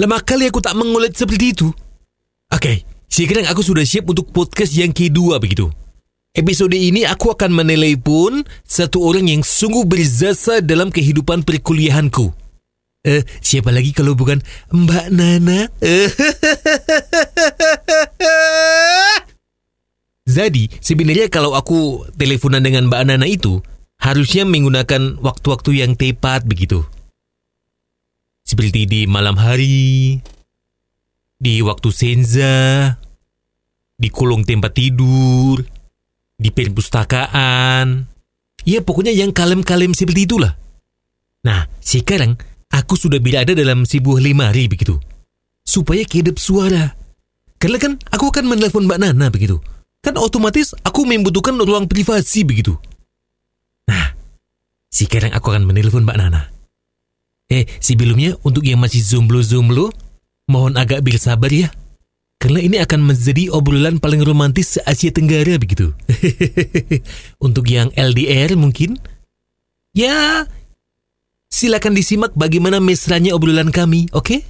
Lama kali aku tak mengolet seperti itu. Oke, sekarang aku sudah siap untuk podcast yang kedua begitu. Episode ini aku akan menelepon satu orang yang sungguh berjasa dalam kehidupan perkuliahanku. Siapa lagi kalau bukan Mbak Nana? Jadi, sebenarnya kalau aku teleponan dengan Mbak Nana itu, harusnya menggunakan waktu-waktu yang tepat begitu. Seperti di malam hari, di waktu senja, di kolong tempat tidur, di perpustakaan. Ya pokoknya yang kalem-kalem seperti itulah. Nah, sekarang aku sudah berada dalam sebuah lemari begitu. Supaya kedap suara. Karena kan aku akan menelpon Mbak Nana begitu. Kan otomatis aku membutuhkan ruang privasi begitu. Nah, sekarang aku akan menelpon Mbak Nana. Sebelumnya untuk yang masih jomblo-jomblo, mohon agak bersabar ya. Karena ini akan menjadi obrolan paling romantis se-Asia Tenggara begitu. Untuk yang LDR mungkin, ya silakan disimak bagaimana mesranya obrolan kami, oke?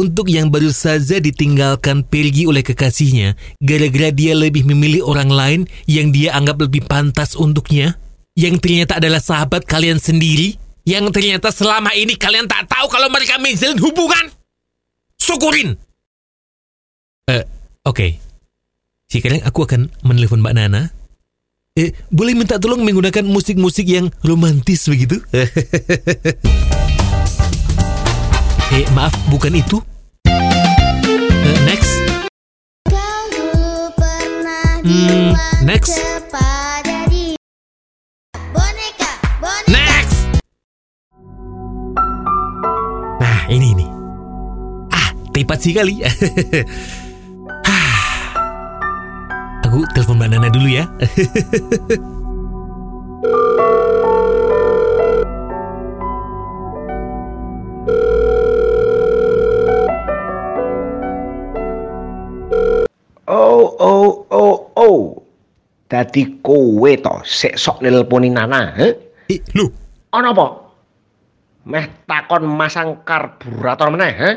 Untuk yang baru saja ditinggalkan pergi oleh kekasihnya, gara-gara dia lebih memilih orang lain yang dia anggap lebih pantas untuknya, yang ternyata adalah sahabat kalian sendiri, yang ternyata selama ini kalian tak tahu kalau mereka menjalin hubungan. Syukurin. Oke. Sekarang aku akan menelepon Mbak Nana. Boleh minta tolong menggunakan musik-musik yang romantis begitu? Maaf, bukan itu. Next. Next. Ini. Tepat sih kali. Aku telepon Mbak Nana dulu ya. Oh. Tadi kowe toh sesok nelponi Nana, he? Lho, ana apa? Meh takon masang karburator meneh, he?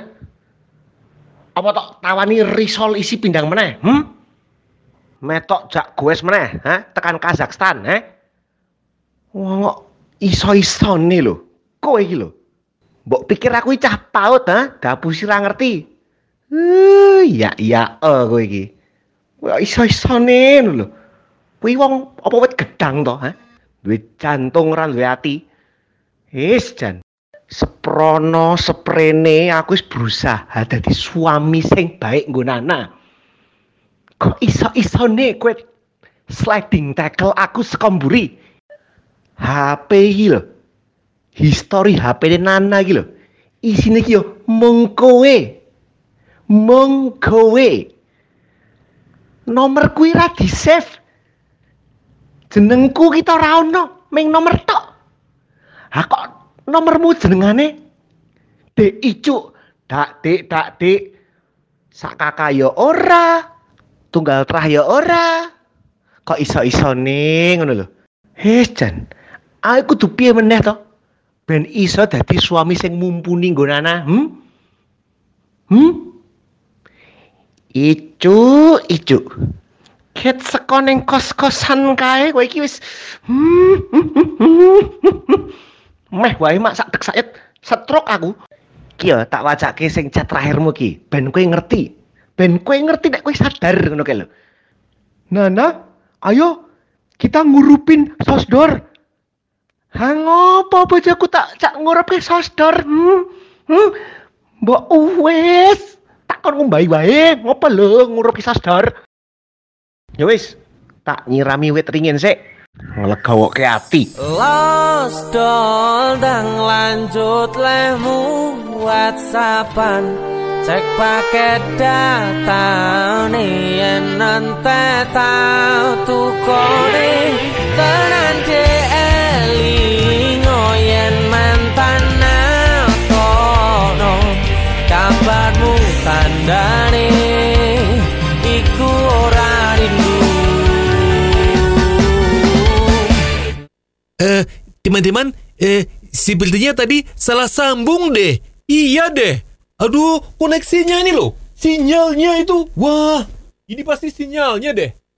Apa tok tawani risol isi pindang meneh, Meh tok jak goes meneh, he? Tekan Kazakhstan, he? Wong iso-isone lho, kowe iki lho. Mbok pikir aku iki cah paut, he? Dapusira ngerti. Kowe iki. Wah iso-isone lho. Kuwi wong apa wit gedang to, he? Duwe jantung ora duwe ati. Jan. Seprono seprene aku wis berusaha dadi suami sing baik nggo Nana. Kok iso-isone kowe sliding tackle aku saka mburi. HP iki lho. Histori HP-ne Nana iki lho. Isine iki yo mung kowe. Mung kowe. Nomor kuwi ra di-save. Jenengku kita ora ono, ming nomor tok. Ha kok nomormu jenengane Dek Icuk, dak dek sak kakak ya ora, tunggal trah ya ora. Kok iso-isone ngono lho. Jan, aku kudu piye meneh to? Ben iso dadi suami sing mumpuni nggo Nana. Icuk. Ket saka ning kos-kosan kae kowe iki wis Meh wae mak sak tek sayet setruk aku. Ki ya tak wacake sing chat terakhirmu ki, ben kowe ngerti. Ben kowe ngerti nek kowe sadar ngono kae lho. Nana, ayo kita ngurupin sosdor. Ha ngopo bojoku tak ngurupke sosdor? Mbok wis takon ngombahi wae, ngopo lho ngurupke sosdor? Ya wis, tak nyirami wit ringin sik. Ngelegawoke ati. Los dol dang lanjut lemu WhatsAppan cek paket data nih enen tau tukone tenan de elingo yen mantan kono kabarmu tandane iku ora rindu. Teman-teman, sepertinya tadi salah sambung deh. Iya deh. Aduh, koneksinya ini loh. Sinyalnya itu. Wah, ini pasti sinyalnya deh.